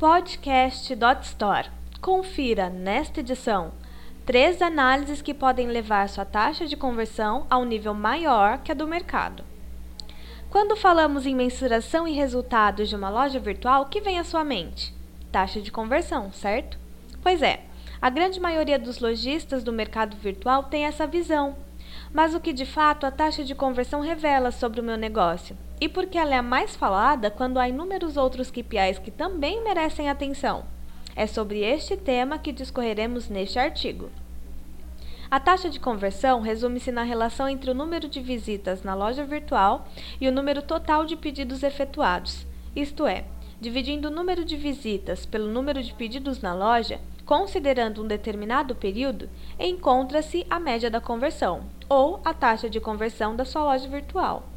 Podcast.store. Confira nesta edição 3 análises que podem levar sua taxa de conversão a um nível maior que a do mercado. Quando falamos em mensuração e resultados de uma loja virtual, o que vem à sua mente? Taxa de conversão, certo? Pois é, a grande maioria dos lojistas do mercado virtual tem essa visão. Mas o que de fato a taxa de conversão revela sobre o meu negócio? E por que ela é a mais falada quando há inúmeros outros KPIs que também merecem atenção? É sobre este tema que discorreremos neste artigo. A taxa de conversão resume-se na relação entre o número de visitas na loja virtual e o número total de pedidos efetuados, isto é, dividindo o número de visitas pelo número de pedidos na loja, considerando um determinado período, encontra-se a média da conversão, ou a taxa de conversão da sua loja virtual.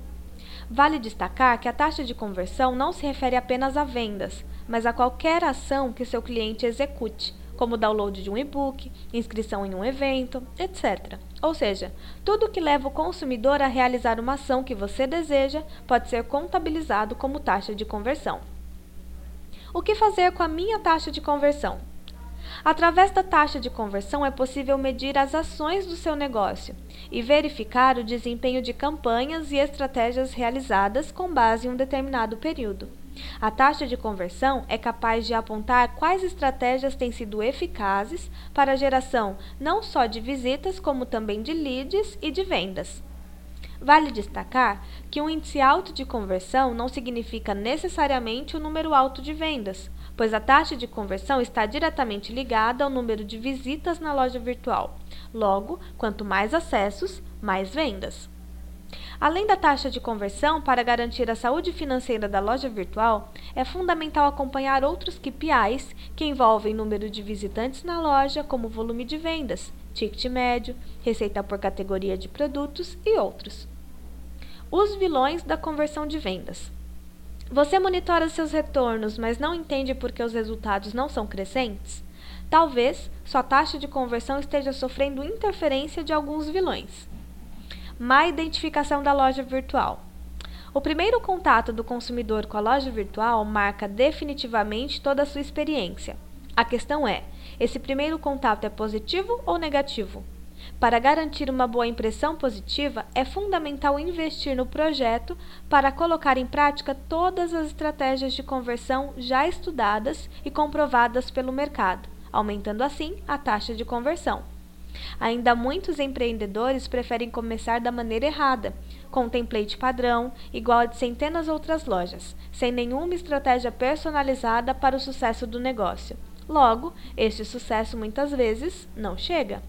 Vale destacar que a taxa de conversão não se refere apenas a vendas, mas a qualquer ação que seu cliente execute, como o download de um e-book, inscrição em um evento, etc. Ou seja, tudo que leva o consumidor a realizar uma ação que você deseja pode ser contabilizado como taxa de conversão. O que fazer com a minha taxa de conversão? Através da taxa de conversão é possível medir as ações do seu negócio e verificar o desempenho de campanhas e estratégias realizadas com base em um determinado período. A taxa de conversão é capaz de apontar quais estratégias têm sido eficazes para a geração não só de visitas, como também de leads e de vendas. Vale destacar que um índice alto de conversão não significa necessariamente um número alto de vendas, pois a taxa de conversão está diretamente ligada ao número de visitas na loja virtual. Logo, quanto mais acessos, mais vendas. Além da taxa de conversão, para garantir a saúde financeira da loja virtual, é fundamental acompanhar outros KPIs que envolvem número de visitantes na loja, como volume de vendas, ticket médio, receita por categoria de produtos e outros. Os vilões da conversão de vendas. Você monitora seus retornos, mas não entende por que os resultados não são crescentes? Talvez sua taxa de conversão esteja sofrendo interferência de alguns vilões. Má identificação da loja virtual. O primeiro contato do consumidor com a loja virtual marca definitivamente toda a sua experiência. A questão é, esse primeiro contato é positivo ou negativo? Para garantir uma boa impressão positiva, é fundamental investir no projeto para colocar em prática todas as estratégias de conversão já estudadas e comprovadas pelo mercado, aumentando assim a taxa de conversão. Ainda muitos empreendedores preferem começar da maneira errada, com um template padrão, igual a de centenas outras lojas, sem nenhuma estratégia personalizada para o sucesso do negócio. Logo, este sucesso muitas vezes não chega.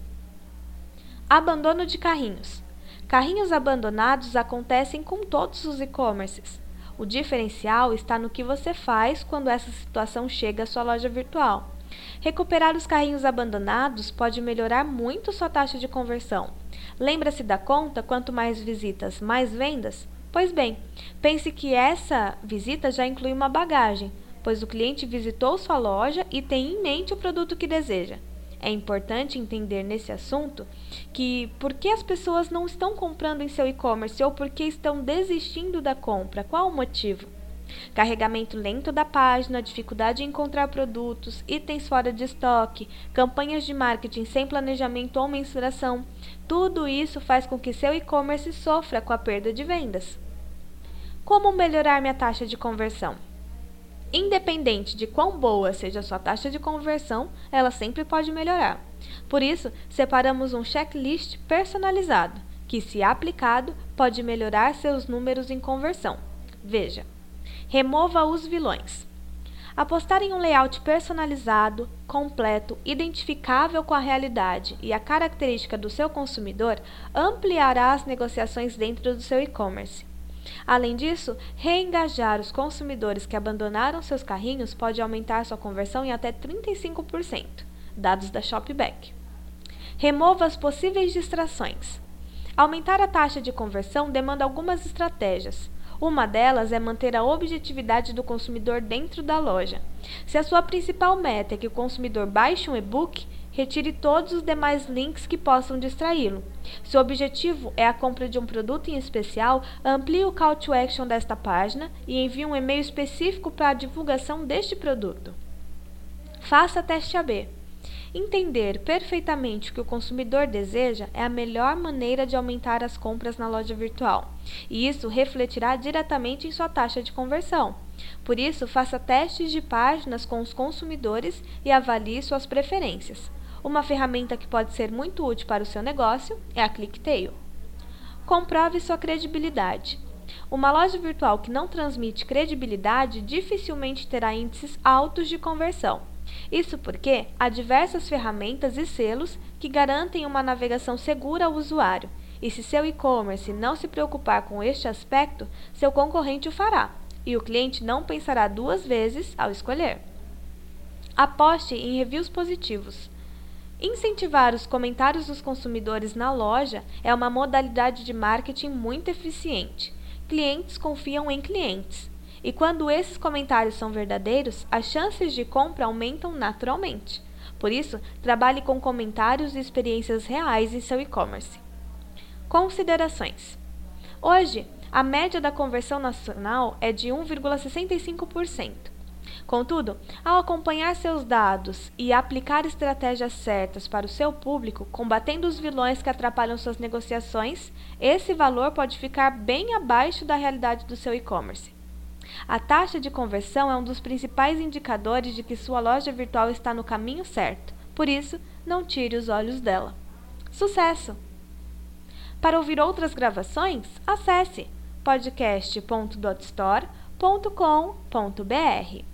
Abandono de carrinhos. Carrinhos abandonados acontecem com todos os e-commerces. O diferencial está no que você faz quando essa situação chega à sua loja virtual. Recuperar os carrinhos abandonados pode melhorar muito sua taxa de conversão. Lembra-se da conta, quanto mais visitas, mais vendas? Pois bem, pense que essa visita já inclui uma bagagem, pois o cliente visitou sua loja e tem em mente o produto que deseja. É importante entender nesse assunto que por que as pessoas não estão comprando em seu e-commerce ou por que estão desistindo da compra, qual o motivo? Carregamento lento da página, dificuldade em encontrar produtos, itens fora de estoque, campanhas de marketing sem planejamento ou mensuração, tudo isso faz com que seu e-commerce sofra com a perda de vendas. Como melhorar minha taxa de conversão? Independente de quão boa seja a sua taxa de conversão, ela sempre pode melhorar. Por isso, separamos um checklist personalizado, que, se aplicado, pode melhorar seus números em conversão. Veja, remova os vilões. Apostar em um layout personalizado, completo, identificável com a realidade e a característica do seu consumidor ampliará as negociações dentro do seu e-commerce. Além disso, reengajar os consumidores que abandonaram seus carrinhos pode aumentar sua conversão em até 35%, dados da ShopBack. Remova as possíveis distrações. Aumentar a taxa de conversão demanda algumas estratégias. Uma delas é manter a objetividade do consumidor dentro da loja. Se a sua principal meta é que o consumidor baixe um e-book, retire todos os demais links que possam distraí-lo. Se o objetivo é a compra de um produto em especial, amplie o call to action desta página e envie um e-mail específico para a divulgação deste produto. Faça teste A/B. Entender perfeitamente o que o consumidor deseja é a melhor maneira de aumentar as compras na loja virtual, e isso refletirá diretamente em sua taxa de conversão. Por isso, faça testes de páginas com os consumidores e avalie suas preferências. Uma ferramenta que pode ser muito útil para o seu negócio é a ClickTale. Comprove sua credibilidade. Uma loja virtual que não transmite credibilidade dificilmente terá índices altos de conversão. Isso porque há diversas ferramentas e selos que garantem uma navegação segura ao usuário, e se seu e-commerce não se preocupar com este aspecto, seu concorrente o fará, e o cliente não pensará duas vezes ao escolher. Aposte em reviews positivos. Incentivar os comentários dos consumidores na loja é uma modalidade de marketing muito eficiente. Clientes confiam em clientes. E quando esses comentários são verdadeiros, as chances de compra aumentam naturalmente. Por isso, trabalhe com comentários e experiências reais em seu e-commerce. Considerações. Hoje, a média da conversão nacional é de 1,65%. Contudo, ao acompanhar seus dados e aplicar estratégias certas para o seu público, combatendo os vilões que atrapalham suas negociações, esse valor pode ficar bem abaixo da realidade do seu e-commerce. A taxa de conversão é um dos principais indicadores de que sua loja virtual está no caminho certo. Por isso, não tire os olhos dela. Sucesso! Para ouvir outras gravações, acesse podcast.dotstore.com.br.